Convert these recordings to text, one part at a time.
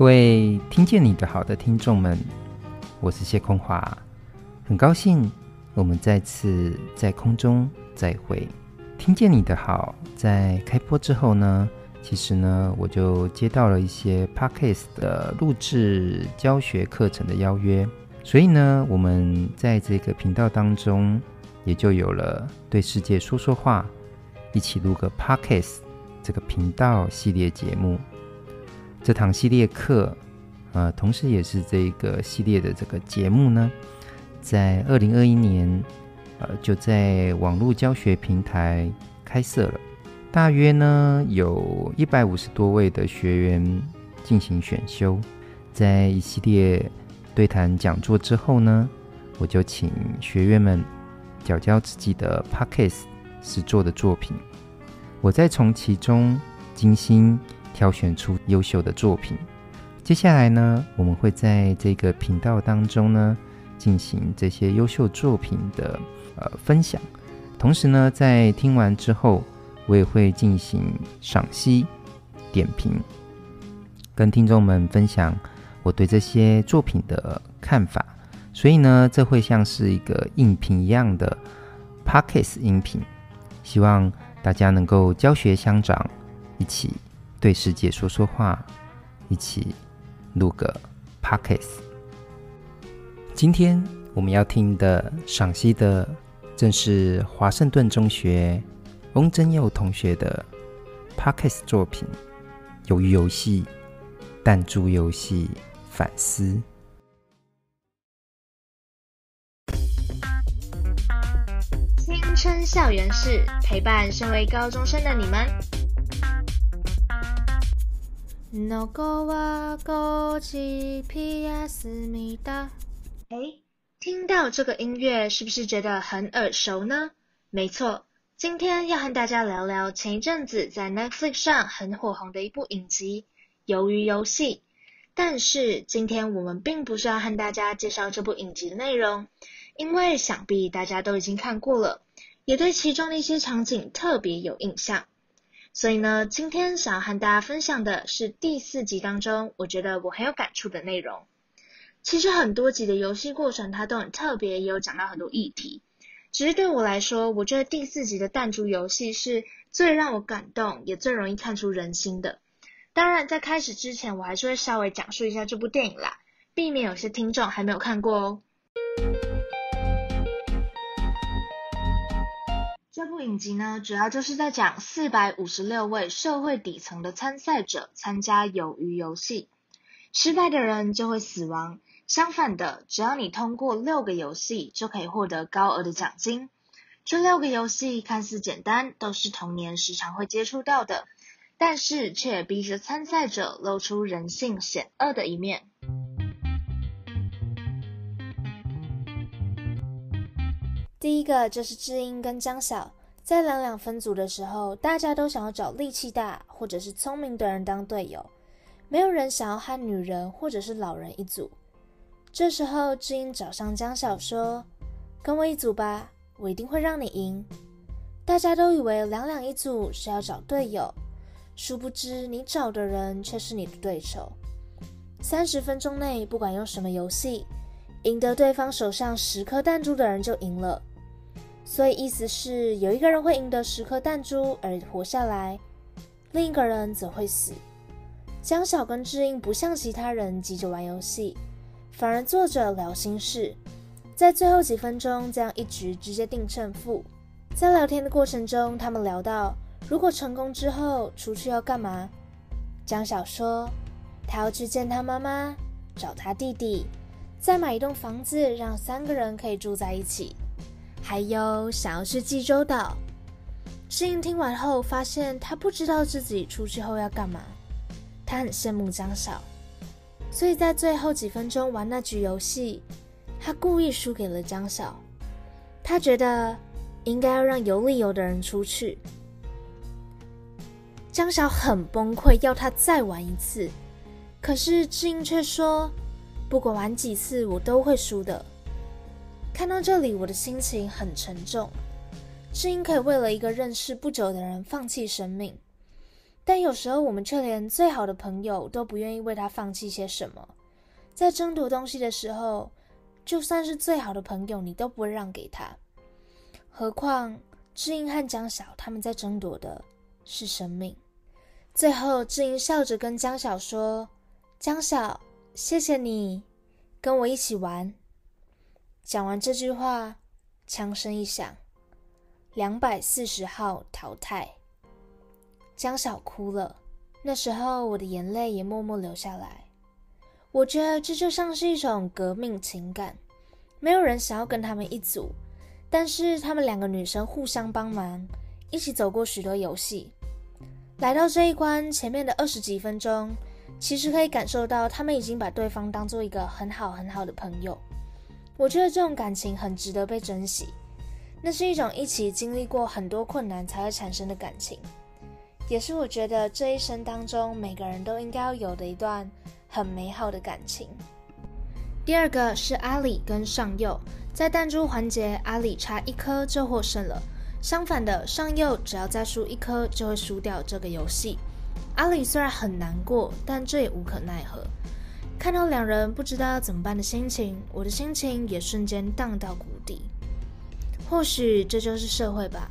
各位听见你的好的听众们，我是谢空华，很高兴我们再次在空中再会。听见你的好在开播之后呢，其实呢我就接到了一些 Podcast 的录制教学课程的邀约，所以呢我们在这个频道当中也就有了对世界说说话一起录个 Podcast 这个频道系列节目。这堂系列课同时也是这个系列的这个节目呢，在2021年就在网络教学平台开设了，大约呢有150多位的学员进行选修。在一系列对谈讲座之后呢，我就请学员们缴交自己的 Podcast 实作的作品，我再从其中精心挑选出优秀的作品。接下来呢，我们会在这个频道当中呢进行这些优秀作品的分享，同时呢在听完之后我也会进行赏析点评，跟听众们分享我对这些作品的看法。所以呢这会像是一个音频一样的 Podcast 音频，希望大家能够教学相长，一起对世界说说话，一起录个 Podcast。 今天我们要听的赏析的正是华盛顿中学翁真佑同学的 Podcast 作品《鱿鱼游戏》弹珠游戏反思。青春校园室，陪伴身为高中生的你们。听到这个音乐是不是觉得很耳熟呢？没错，今天要和大家聊聊前一阵子在 Netflix 上很火红的一部影集《鱿鱼游戏》。但是今天我们并不是要和大家介绍这部影集的内容，因为想必大家都已经看过了，也对其中的一些场景特别有印象。所以呢，今天想要和大家分享的是第4集当中我觉得我很有感触的内容。其实很多集的游戏过程它都很特别，也有讲到很多议题，只是对我来说，我觉得第4集的弹珠游戏是最让我感动，也最容易看出人心的。当然在开始之前，我还是会稍微讲述一下这部电影啦，避免有些听众还没有看过哦。这部影集呢，主要就是在讲456位社会底层的参赛者参加鱿鱼游戏，失败的人就会死亡。相反的，只要你通过6个游戏，就可以获得高额的奖金。这6个游戏看似简单，都是童年时常会接触到的，但是却逼着参赛者露出人性险恶的一面。第一个就是智英跟张晓，在2-2分组的时候，大家都想要找力气大或者是聪明的人当队友，没有人想要和女人或者是老人一组。这时候智英找上张晓说，跟我一组吧，我一定会让你赢。大家都以为2-2一组是要找队友，殊不知你找的人却是你的对手。30分钟内不管用什么游戏，赢得对方手上10颗弹珠的人就赢了。所以意思是有一个人会赢得10颗弹珠而活下来，另一个人则会死。江晓跟智英不像其他人急着玩游戏，反而坐着聊心事，在最后几分钟这样一局直接定胜负。在聊天的过程中，他们聊到如果成功之后出去要干嘛。江晓说他要去见他妈妈，找他弟弟，再买一栋房子让3个人可以住在一起，还有想要去济州岛。智英听完后发现他不知道自己出去后要干嘛，他很羡慕江晓，所以在最后几分钟玩那局游戏，他故意输给了江晓。他觉得应该要让有理由的人出去。江晓很崩溃，要他再玩一次，可是智英却说不管玩几次我都会输的。看到这里我的心情很沉重，智英可以为了一个认识不久的人放弃生命，但有时候我们却连最好的朋友都不愿意为他放弃些什么。在争夺东西的时候，就算是最好的朋友你都不会让给他，何况智英和江晓他们在争夺的是生命。最后智英笑着跟江晓说，江晓，谢谢你跟我一起玩。讲完这句话，枪声一响，240号淘汰。江晓哭了，那时候我的眼泪也默默流下来。我觉得这就像是一种革命情感，没有人想要跟他们一组，但是他们两个女生互相帮忙，一起走过许多游戏。来到这一关前面的20几分钟，其实可以感受到他们已经把对方当作一个很好很好的朋友。我觉得这种感情很值得被珍惜，那是一种一起经历过很多困难才会产生的感情，也是我觉得这一生当中每个人都应该要有的一段很美好的感情。第二个是阿里跟上佑，在弹珠环节阿里差1颗就获胜了，相反的上佑只要再输1颗就会输掉这个游戏。阿里虽然很难过，但这也无可奈何。看到两人不知道要怎么办的心情，我的心情也瞬间荡到谷底。或许这就是社会吧，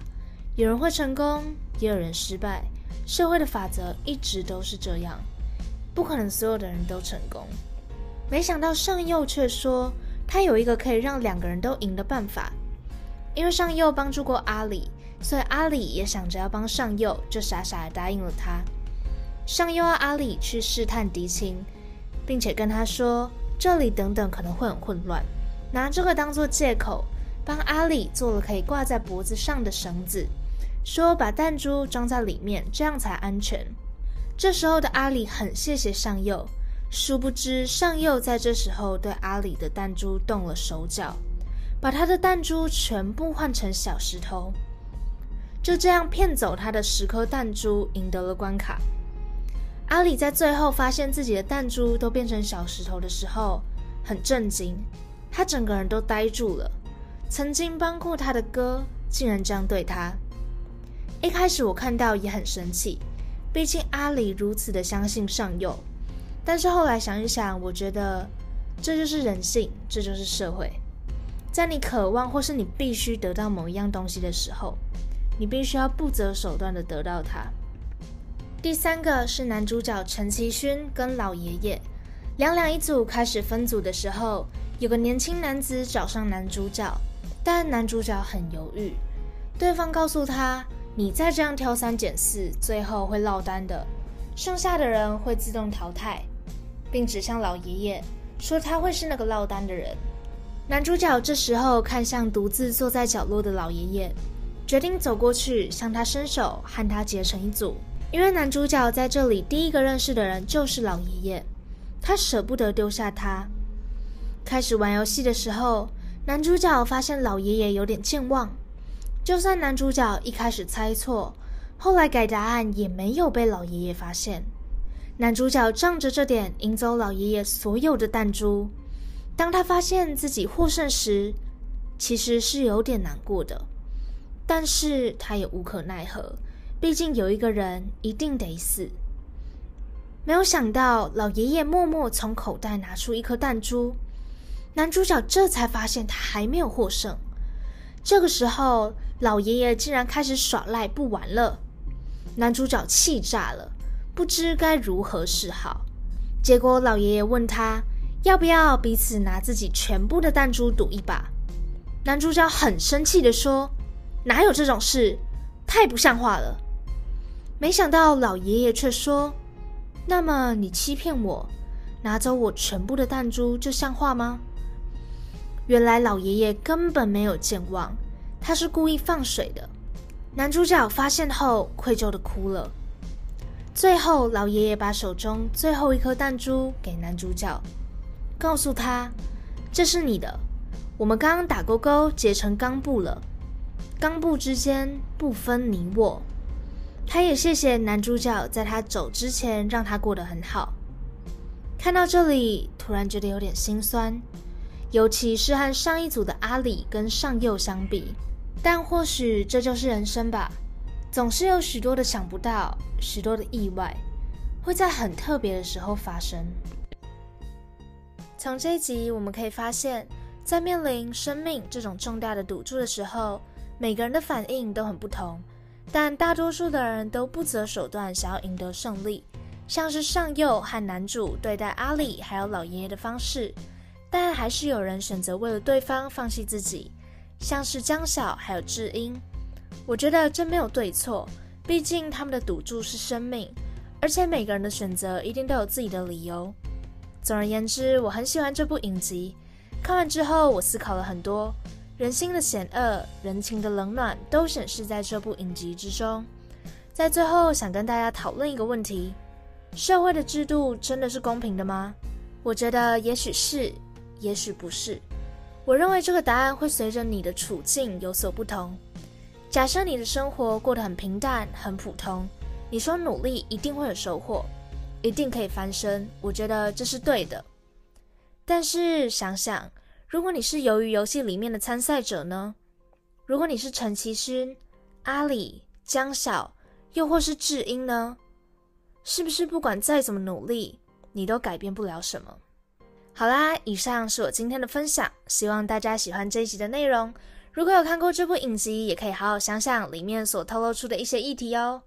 有人会成功，也有人失败，社会的法则一直都是这样，不可能所有的人都成功。没想到上佑却说他有一个可以让两个人都赢的办法，因为上佑帮助过阿里，所以阿里也想着要帮上佑，就傻傻的答应了他。上佑要阿里去试探敌情，并且跟他说这里等等可能会很混乱，拿这个当作借口，帮阿里做了可以挂在脖子上的绳子，说把弹珠装在里面，这样才安全。这时候的阿里很谢谢上佑，殊不知上佑在这时候对阿里的弹珠动了手脚，把他的弹珠全部换成小石头，就这样骗走他的10颗弹珠，赢得了关卡。阿里在最后发现自己的弹珠都变成小石头的时候很震惊，他整个人都呆住了，曾经帮过他的哥竟然这样对他。一开始我看到也很生气，毕竟阿里如此的相信上佑，但是后来想一想，我觉得这就是人性，这就是社会。在你渴望或是你必须得到某一样东西的时候，你必须要不择手段的得到它。第三个是男主角陈其勋跟老爷爷，两一组开始分组的时候，有个年轻男子找上男主角，但男主角很犹豫，对方告诉他，你再这样挑三拣四，最后会落单的，剩下的人会自动淘汰，并指向老爷爷说他会是那个落单的人。男主角这时候看向独自坐在角落的老爷爷，决定走过去向他伸手，和他结成一组。因为男主角在这里第一个认识的人就是老爷爷，他舍不得丢下他。开始玩游戏的时候，男主角发现老爷爷有点健忘，就算男主角一开始猜错，后来改答案也没有被老爷爷发现。男主角仗着这点赢走老爷爷所有的弹珠，当他发现自己获胜时，其实是有点难过的，但是他也无可奈何，毕竟有一个人一定得死。没有想到老爷爷默默从口袋拿出1颗弹珠，男主角这才发现他还没有获胜。这个时候老爷爷竟然开始耍赖不玩了，男主角气炸了，不知该如何是好。结果老爷爷问他要不要彼此拿自己全部的弹珠赌一把，男主角很生气的说，哪有这种事，太不像话了。没想到老爷爷却说，那么你欺骗我，拿走我全部的弹珠，这像话吗？原来老爷爷根本没有健忘，他是故意放水的。男主角发现后愧疚的哭了。最后老爷爷把手中最后1颗弹珠给男主角，告诉他，这是你的，我们刚刚打勾勾结成钢布了，钢布之间不分你我。他也谢谢男主角在他走之前让他过得很好。看到这里突然觉得有点心酸，尤其是和上一组的阿里跟上佑相比，但或许这就是人生吧，总是有许多的想不到，许多的意外，会在很特别的时候发生。从这一集我们可以发现，在面临生命这种重大的赌注的时候，每个人的反应都很不同，但大多数的人都不择手段想要赢得胜利，像是上佑和男主对待阿里还有老爷爷的方式，但还是有人选择为了对方放弃自己，像是江晓还有智英。我觉得这没有对错，毕竟他们的赌注是生命，而且每个人的选择一定都有自己的理由。总而言之，我很喜欢这部影集，看完之后我思考了很多，人性的险恶，人情的冷暖都显示在这部影集之中。在最后想跟大家讨论一个问题，社会的制度真的是公平的吗？我觉得也许是，也许不是。我认为这个答案会随着你的处境有所不同。假设你的生活过得很平淡很普通，你说努力一定会有收获，一定可以翻身，我觉得这是对的。但是想想，如果你是鱿鱼游戏里面的参赛者呢？如果你是陈其勋、阿里、江晓，又或是智英呢？是不是不管再怎么努力，你都改变不了什么？好啦，以上是我今天的分享，希望大家喜欢这一集的内容。如果有看过这部影集，也可以好好想想里面所透露出的一些议题哦。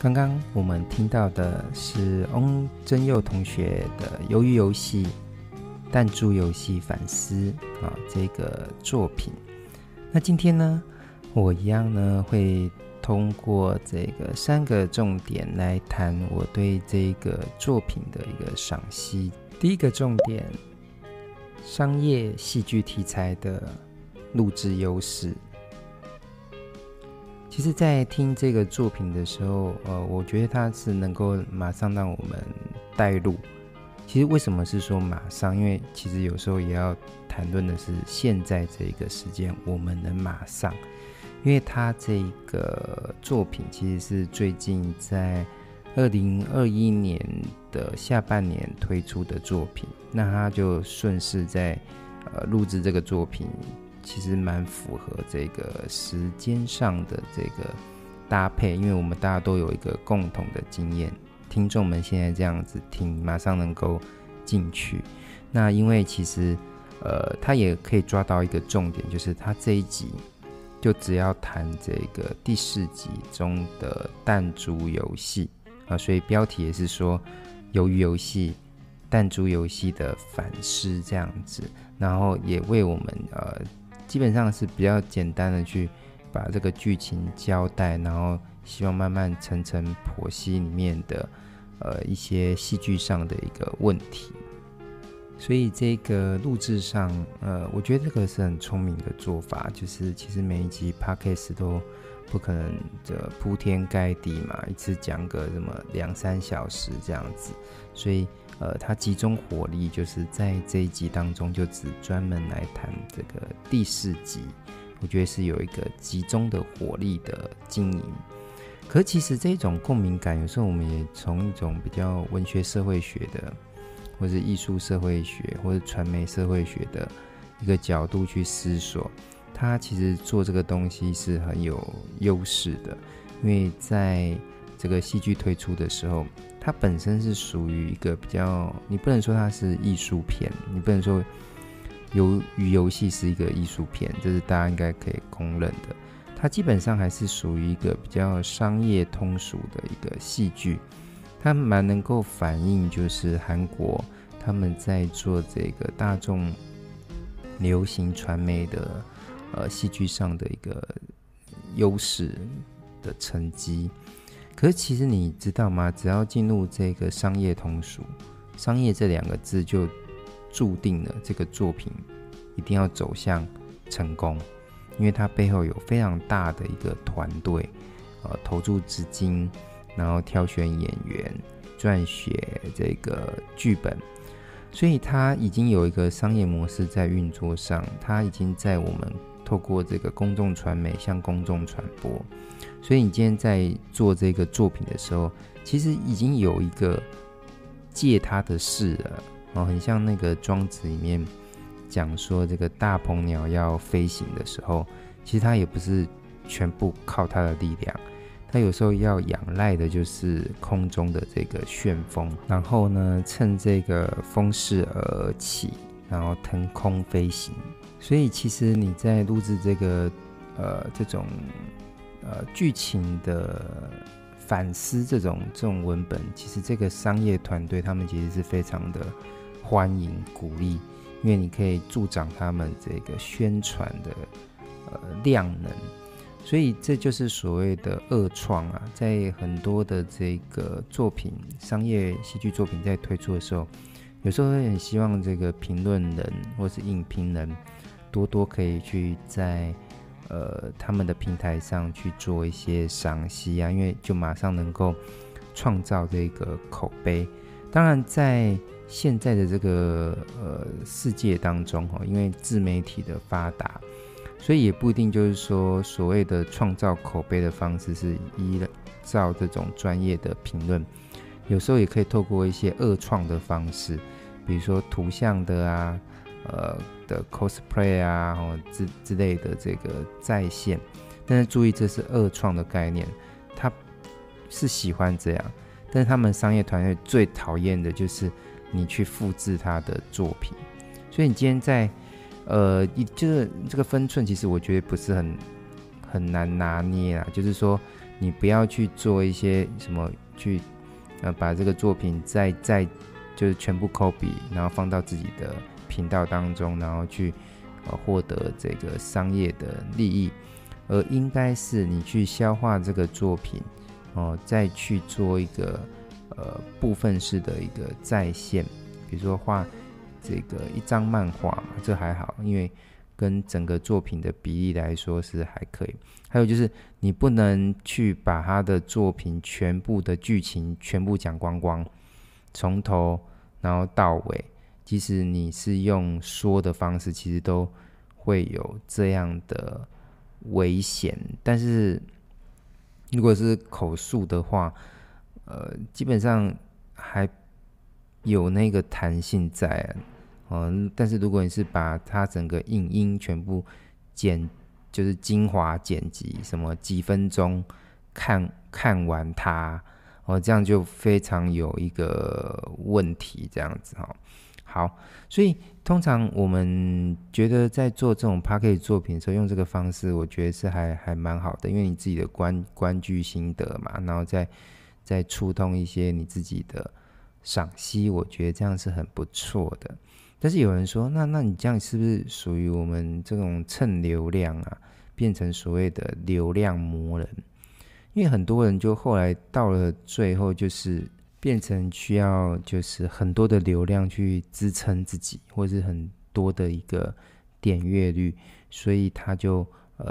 刚刚我们听到的是翁真佑同学的《鱿鱼游戏》弹珠游戏反思啊这个作品。那今天呢，我一样呢会通过这个3个重点来谈我对这个作品的一个赏析。第一个重点，商业戏剧题材的录制优势。其实在听这个作品的时候，我觉得它是能够马上让我们带入。其实为什么是说马上？因为其实有时候也要谈论的是现在这一个时间，我们能马上，因为它这个作品其实是最近在2021年的下半年推出的作品，那它就顺势在录制这个作品，其实蛮符合这个时间上的这个搭配，因为我们大家都有一个共同的经验。听众们现在这样子听，马上能够进去。那因为其实他也可以抓到一个重点，就是他这一集就只要谈这个第4集中的弹珠游戏啊，所以标题也是说鱿鱼游戏弹珠游戏的反思这样子，然后也为我们基本上是比较简单的去把这个剧情交代，然后希望慢慢层层剖析里面的一些戏剧上的一个问题。所以这个录制上我觉得这个是很聪明的做法，就是其实每一集 Podcast 都不可能的铺天盖地嘛，一次讲个什么2-3小时这样子，所以它集中火力就是在这一集当中就只专门来谈这个第4集，我觉得是有一个集中的火力的经营。可其实这种共鸣感有时候我们也从一种比较文学社会学的，或是艺术社会学，或是传媒社会学的一个角度去思索，它其实做这个东西是很有优势的。因为在这个戏剧推出的时候，它本身是属于一个比较，你不能说它是艺术片，你不能说鱿鱼游戏是一个艺术片，这是大家应该可以公认的。它基本上还是属于一个比较商业通俗的一个戏剧，它蛮能够反映就是韩国他们在做这个大众流行传媒的戏剧上的一个优势的成绩。可是其实你知道吗？只要进入这个商业通俗，商业这2个字就注定了这个作品一定要走向成功。因为它背后有非常大的一个团队，投注资金，然后挑选演员，撰写这个剧本，所以它已经有一个商业模式在运作上，它已经在我们透过这个公众传媒向公众传播。所以你今天在做这个作品的时候，其实已经有一个借他的事了，哦，很像那个庄子里面讲说这个大鹏鸟要飞行的时候，其实它也不是全部靠它的力量，它有时候要仰赖的就是空中的这个旋风，然后呢趁这个风势而起，然后腾空飞行。所以其实你在录制这个这种剧情的反思这种文本，其实这个商业团队他们其实是非常的欢迎鼓励，因为你可以助长他们这个宣传的量能。所以这就是所谓的二创啊，在很多的这个作品，商业戏剧作品在推出的时候，有时候会很希望这个评论人或是影评人多多可以去在他们的平台上去做一些赏析啊，因为就马上能够创造这个口碑。当然在现在的这个世界当中，因为自媒体的发达，所以也不一定就是说所谓的创造口碑的方式是依照这种专业的评论，有时候也可以透过一些二创的方式，比如说图像的啊，的 cosplay 啊，之类的这个再现。但是注意，这是二创的概念，他是喜欢这样，但是他们商业团队最讨厌的就是你去复制他的作品。所以你今天在就是这个分寸，其实我觉得不是很难拿捏啦，就是说你不要去做一些什么去把这个作品再就是全部 copy 然后放到自己的频道当中，然后去获得这个商业的利益，而应该是你去消化这个作品，再去做一个部分式的一个再现。比如说画这个一张漫画嘛，这还好，因为跟整个作品的比例来说是还可以。还有就是你不能去把他的作品全部的剧情全部讲光光，从头然后到尾，即使你是用说的方式，其实都会有这样的危险。但是如果是口述的话，基本上还有那个弹性在但是如果你是把它整个影音全部就是精华剪辑，什么几分钟看完它，这样就非常有一个问题，这样子好。所以通常我们觉得在做这种 Podcast 作品的时候，用这个方式我觉得是还蛮好的，因为你自己的观剧心得嘛，然后再触动一些你自己的赏析，我觉得这样是很不错的。但是有人说，那你这样是不是属于我们这种蹭流量啊，变成所谓的流量魔人？因为很多人就后来到了最后，就是变成需要就是很多的流量去支撑自己，或是很多的一个点阅率，所以他就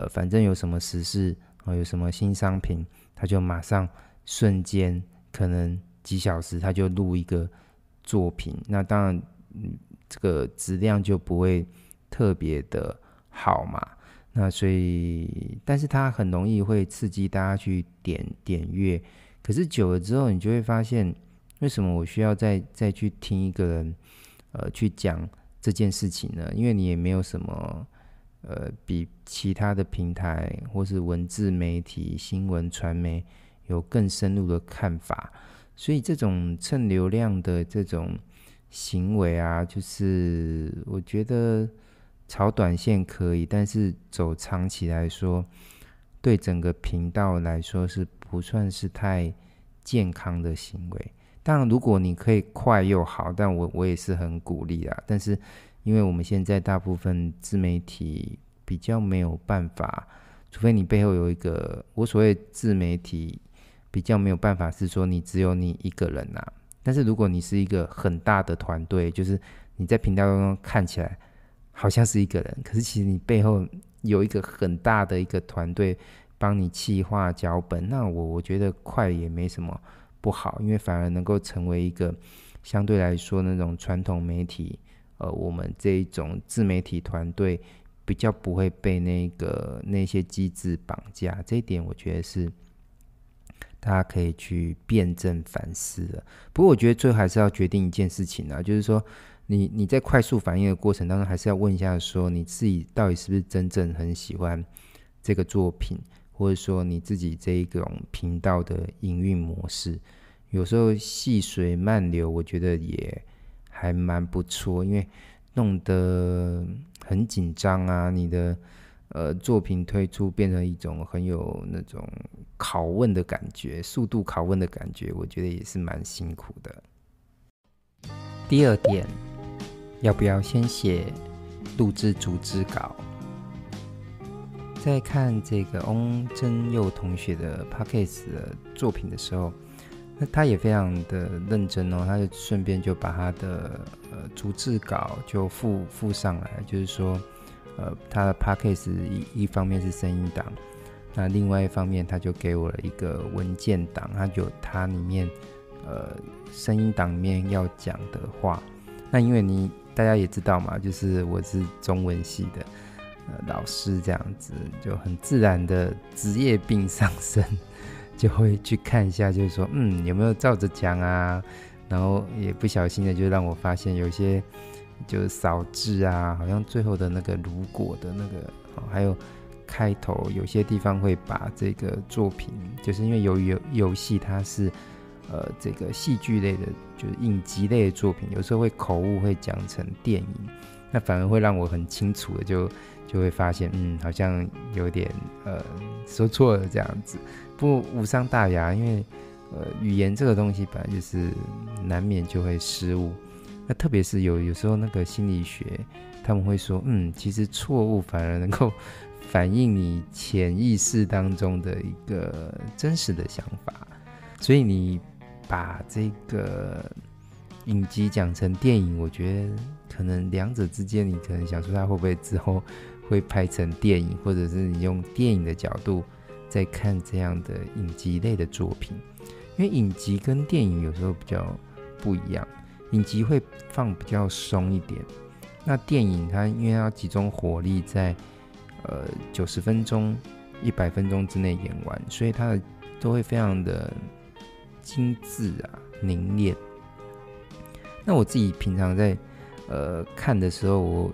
反正有什么时事，有什么新商品，他就马上瞬间可能几小时他就录一个作品，那当然这个质量就不会特别的好嘛。那所以但是它很容易会刺激大家去点阅，可是久了之后你就会发现，为什么我需要再去听一个人去讲这件事情呢？因为你也没有什么比其他的平台或是文字媒体、新闻传媒有更深入的看法。所以这种蹭流量的这种行为啊，就是我觉得炒短线可以，但是走长期来说，对整个频道来说是不算是太健康的行为。当然如果你可以快又好，但我也是很鼓励啦。但是因为我们现在大部分自媒体比较没有办法，除非你背后有一个，我所谓自媒体比较没有办法是说你只有你一个人啊，但是如果你是一个很大的团队，就是你在频道中看起来好像是一个人，可是其实你背后有一个很大的一个团队帮你企划脚本，那我觉得快也没什么不好，因为反而能够成为一个相对来说那种传统媒体我们这一种自媒体团队比较不会被那些机制绑架，这一点我觉得是大家可以去辩证反思的。不过我觉得最后还是要决定一件事情啊，就是说你在快速反应的过程当中，还是要问一下说你自己到底是不是真正很喜欢这个作品，或者说你自己这一种频道的营运模式。有时候细水慢流我觉得也还蛮不错，因为弄得很紧张啊，你的作品推出变成一种很有那种拷问的感觉，速度拷问的感觉，我觉得也是蛮辛苦的。第二点，要不要先写录制逐字稿？在看这个翁真佑同学的 Podcast 的作品的时候，那他也非常的认真哦，他就顺便就把他的逐字稿就附上来，就是说他的 Podcast 一方面是声音档，那另外一方面他就给我了一个文件档，他有他里面声音档里面要讲的话。那因为大家也知道嘛，就是我是中文系的老师，这样子就很自然的职业病上身，就会去看一下，就是说有没有照着讲啊，然后也不小心的就让我发现有些就是少字啊，好像最后的那个如果的那个还有开头有些地方会把这个作品，就是因为游戏它是这个戏剧类的，就是影集类的作品，有时候会口误会讲成电影，那反而会让我很清楚的就会发现好像有点说错了这样子。不无伤大雅，因为语言这个东西本来就是难免就会失误。那特别是有时候那个心理学他们会说其实错误反而能够反映你潜意识当中的一个真实的想法，所以你把这个影集讲成电影，我觉得可能两者之间你可能想说它会不会之后会拍成电影，或者是你用电影的角度在看这样的影集类的作品。因为影集跟电影有时候比较不一样，影集会放比较松一点，那电影它因为要集中火力在90分钟100分钟之内演完，所以它都会非常的精致啊凝练。那我自己平常在看的时候，我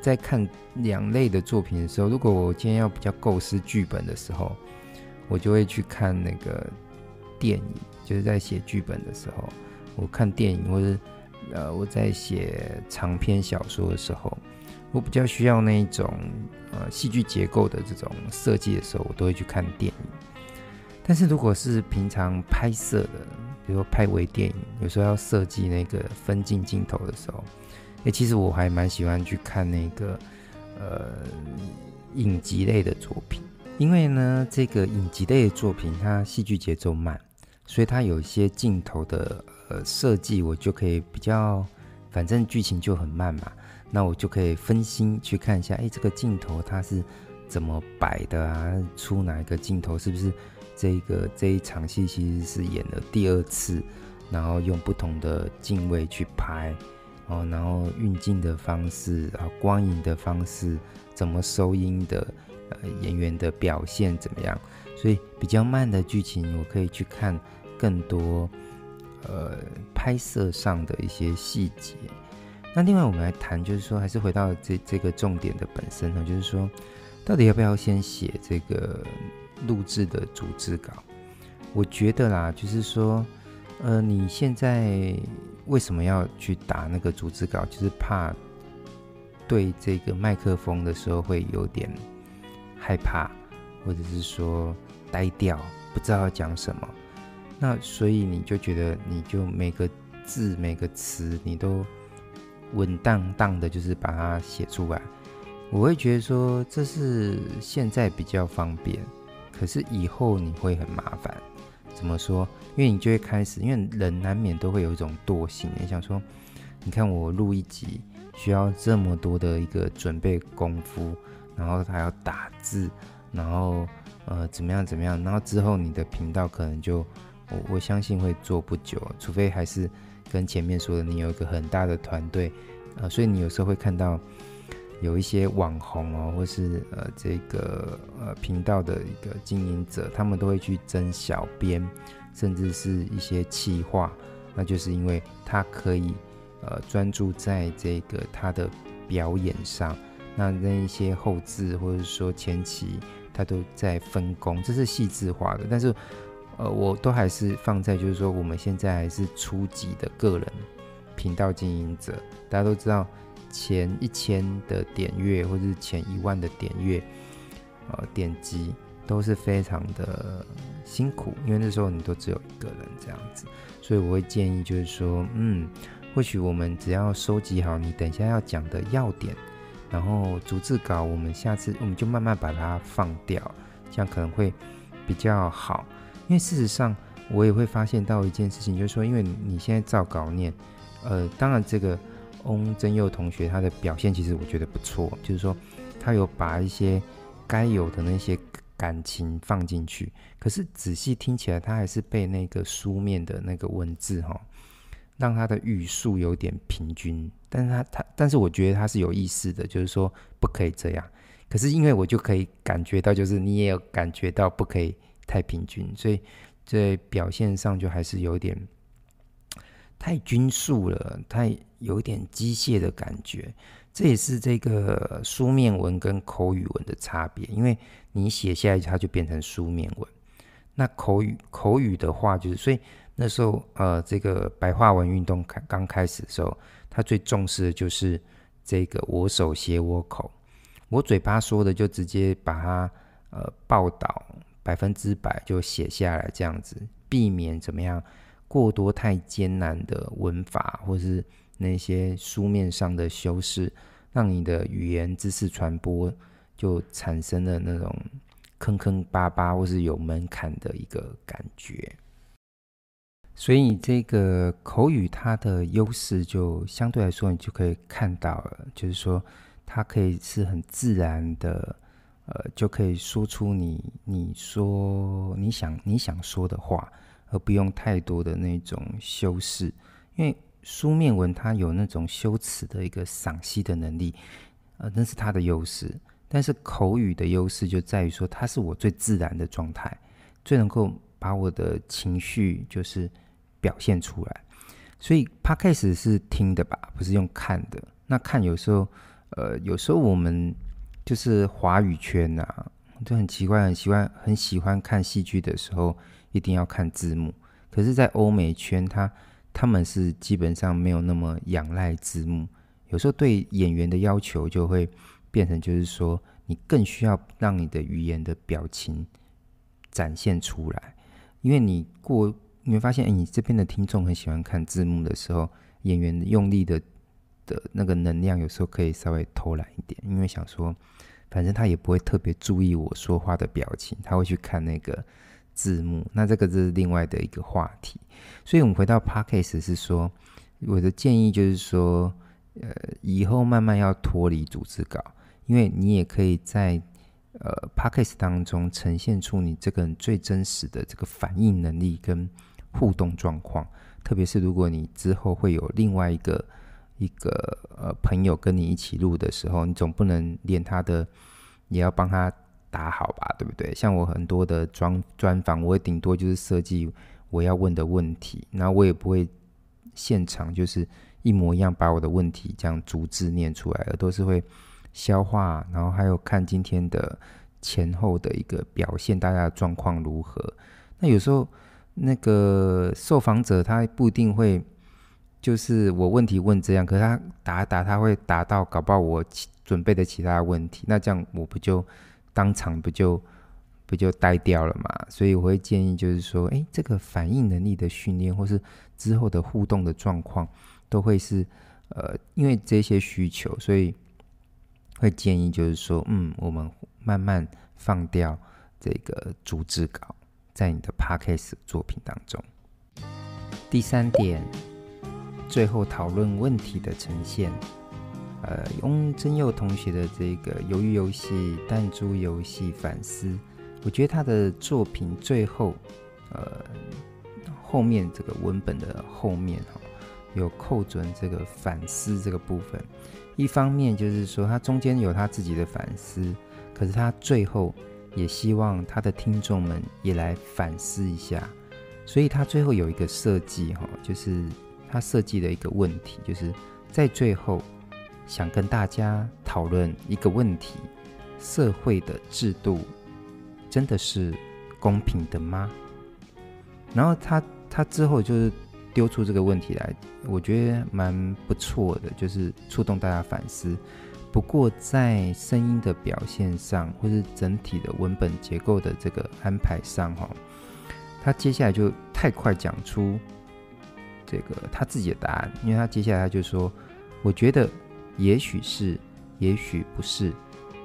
在看两类的作品的时候，如果我今天要比较构思剧本的时候，我就会去看那个电影，就是在写剧本的时候我看电影，或者我在写长篇小说的时候，我比较需要那一种戏剧结构的这种设计的时候，我都会去看电影。但是如果是平常拍摄的，比如说拍微电影，有时候要设计那个分镜镜头的时候，其实我还蛮喜欢去看那个影集类的作品。因为呢这个影集类的作品它戏剧节奏慢，所以它有一些镜头的设计我就可以比较，反正剧情就很慢嘛，那我就可以分心去看一下这个镜头它是怎么摆的啊，出哪一个镜头，是不是这一场戏其实是演了第二次，然后用不同的镜位去拍，然后运镜的方式，光影的方式，怎么收音的，演员的表现怎么样。所以比较慢的剧情我可以去看更多拍摄上的一些细节。那另外我们来谈，就是说还是回到这个重点的本身，就是说到底要不要先写这个录制的逐字稿。我觉得啦，就是说你现在为什么要去打那个逐字稿，就是怕对这个麦克风的时候会有点害怕，或者是说呆掉不知道要讲什么，那所以你就觉得你就每个字每个词你都稳当当的就是把它写出来。我会觉得说这是现在比较方便，可是以后你会很麻烦。怎么说？因为你就会开始，因为人难免都会有一种惰性，你想说你看我录一集需要这么多的一个准备功夫，然后还要打字，然后怎么样怎么样，然后之后你的频道可能就我相信会做不久，除非还是跟前面说的你有一个很大的团队所以你有时候会看到有一些网红哦，或是这个频道的一个经营者，他们都会去争小编，甚至是一些企划，那就是因为他可以专注在这个他的表演上，那一些后制或者说前期他都在分工，这是细致化的。但是我都还是放在就是说我们现在还是初级的个人频道经营者，大家都知道前1000的点阅或者是前10000的点阅点击都是非常的辛苦，因为那时候你都只有一个人这样子，所以我会建议就是说或许我们只要收集好你等一下要讲的要点，然后逐字稿我们下次我们就慢慢把它放掉，这样可能会比较好。因为事实上我也会发现到一件事情，就是说因为你现在照稿念当然这个翁真佑同学他的表现其实我觉得不错，就是说他有把一些该有的那些感情放进去，可是仔细听起来他还是被那个书面的那个文字让他的语速有点平均，但是我觉得他是有意识的，就是说不可以这样。可是因为我就可以感觉到，就是你也有感觉到不可以太平均，所以在表现上就还是有点太均速了，太有点机械的感觉。这也是这个书面文跟口语文的差别，因为你写下来它就变成书面文，那口语的话就是，所以那时候这个白话文运动刚开始的时候，他最重视的就是这个我手写我口，我嘴巴说的就直接把它报道100%就写下来，这样子避免怎么样过多太艰难的文法或是那些书面上的修饰，让你的语言知识传播就产生了那种坑坑巴巴或是有门槛的一个感觉。所以这个口语它的优势就相对来说你就可以看到了，就是说它可以是很自然的就可以说出你说你想说的话，而不用太多的那种修饰。因为书面文它有那种修辞的一个赏析的能力那是它的优势。但是口语的优势就在于说它是我最自然的状态，最能够把我的情绪就是表现出来。所以 Podcast 是听的吧，不是用看的。那看有时候我们就是华语圈啊就很喜欢看戏剧的时候一定要看字幕，可是在欧美圈他们是基本上没有那么仰赖字幕，有时候对演员的要求就会变成就是说你更需要让你的语言的表情展现出来。因为你会发现你这边的听众很喜欢看字幕的时候，演员用力的那个能量有时候可以稍微偷懒一点，因为想说反正他也不会特别注意我说话的表情，他会去看那个字幕，那这个是另外的一个话题。所以我们回到 Podcast 是说，我的建议就是说以后慢慢要脱离逐字稿，因为你也可以在Podcast 当中呈现出你这个人最真实的这个反应能力跟互动状况。特别是如果你之后会有另外一个朋友跟你一起录的时候，你总不能连他的也要帮他打好吧，对不对？像我很多的专访我也顶多就是设计我要问的问题，那我也不会现场就是一模一样把我的问题这样逐字念出来，而都是会消化，然后还有看今天的前后的一个表现，大家的状况如何。那有时候那个受访者他不一定会就是我问题问这样，可是他答他会答到搞不好我准备的其他问题，那这样我不就当场不就呆掉了嘛。所以我会建议就是说这个反应能力的训练或是之后的互动的状况都会是因为这些需求，所以会建议就是说我们慢慢放掉这个逐字稿在你的 Podcast 作品当中。第3点，最后讨论问题的呈现。翁真佑同学的这个鱿鱼游戏、弹珠游戏反思，我觉得他的作品最后后面这个文本的后面有扣准这个反思这个部分。一方面就是说他中间有他自己的反思，可是他最后也希望他的听众们也来反思一下，所以他最后有一个设计，就是他设计的一个问题，就是在最后想跟大家讨论一个问题：社会的制度真的是公平的吗？然后他之后就是丢出这个问题来，我觉得蛮不错的，就是触动大家反思。不过在声音的表现上，或是整体的文本结构的这个安排上，他接下来就太快讲出这个他自己的答案，因为他接下来他就说，我觉得也许是，也许不是。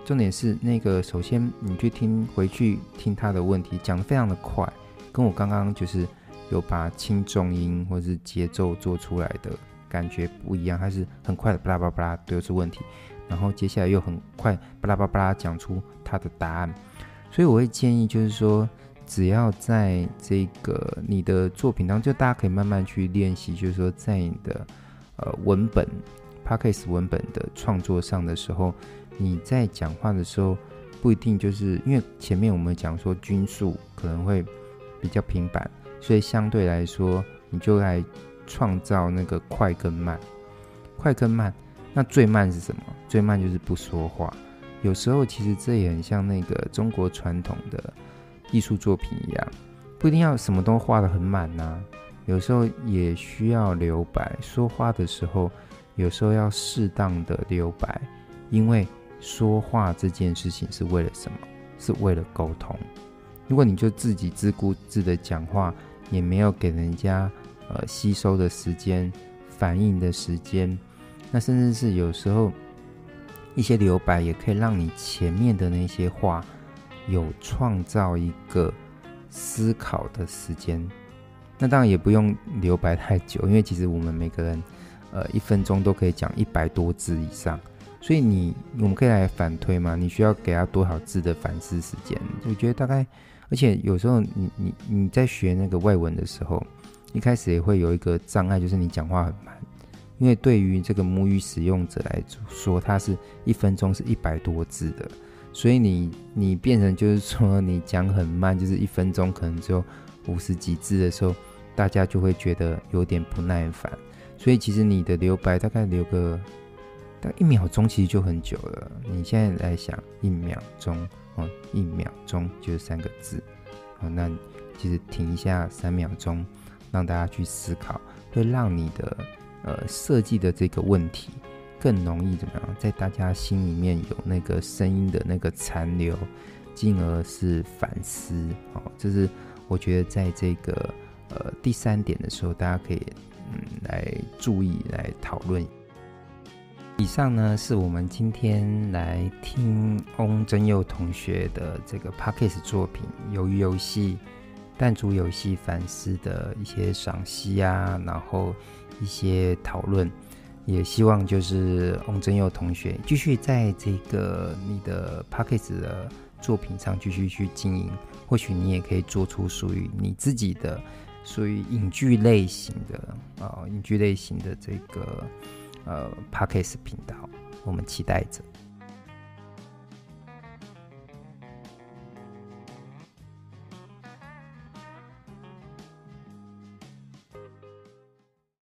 重点是那个，首先你去听回去听他的问题，讲得非常的快，跟我刚刚就是有把轻重音或是节奏做出来的感觉不一样，它是很快的巴拉巴拉丢出问题，然后接下来又很快巴拉巴拉讲出他的答案。所以我会建议就是说，只要在这个你的作品当中，就大家可以慢慢去练习，就是说在你的文本 Podcast 文本的创作上的时候，你在讲话的时候不一定就是因为前面我们讲说均速可能会比较平板，所以相对来说你就来创造那个快跟慢，快跟慢。那最慢是什么？最慢就是不说话。有时候其实这也很像那个中国传统的艺术作品一样，不一定要什么都画得很满啊，有时候也需要留白。说话的时候有时候要适当的留白，因为说话这件事情是为了什么？是为了沟通。如果你就自己自顾自的讲话，也没有给人家吸收的时间、反应的时间，那甚至是有时候一些留白也可以让你前面的那些话有创造一个思考的时间。那当然也不用留白太久，因为其实我们每个人1分钟都可以讲100多字以上，所以我们可以来反推嘛，你需要给他多少字的反思时间？我觉得大概，而且有时候你在学那个外文的时候，一开始也会有一个障碍，就是你讲话很慢，因为对于这个母语使用者来说，它是1分钟是100多字的，所以你变成就是说你讲很慢，就是1分钟可能只有50几字的时候，大家就会觉得有点不耐烦。所以其实你的留白大概留个1秒钟，其实就很久了。你现在来想1秒钟哦，1秒钟就是3个字哦，那其实停一下3秒钟，让大家去思考，会让你的设计的这个问题更容易怎么样，在大家心里面有那个声音的那个残留，进而是反思哦。这是我觉得在这个第3点的时候，大家可以来注意来讨论。以上呢是我们今天来听翁真佑同学的这个 Podcast 作品《鱿鱼游戏》弹珠游戏反思的一些赏析啊，然后一些讨论。也希望就是翁真佑同学继续在这个你的 Podcast 的作品上继续去经营，或许你也可以做出属于你自己的属于影剧类型的这个Podcast 频道，我们期待着。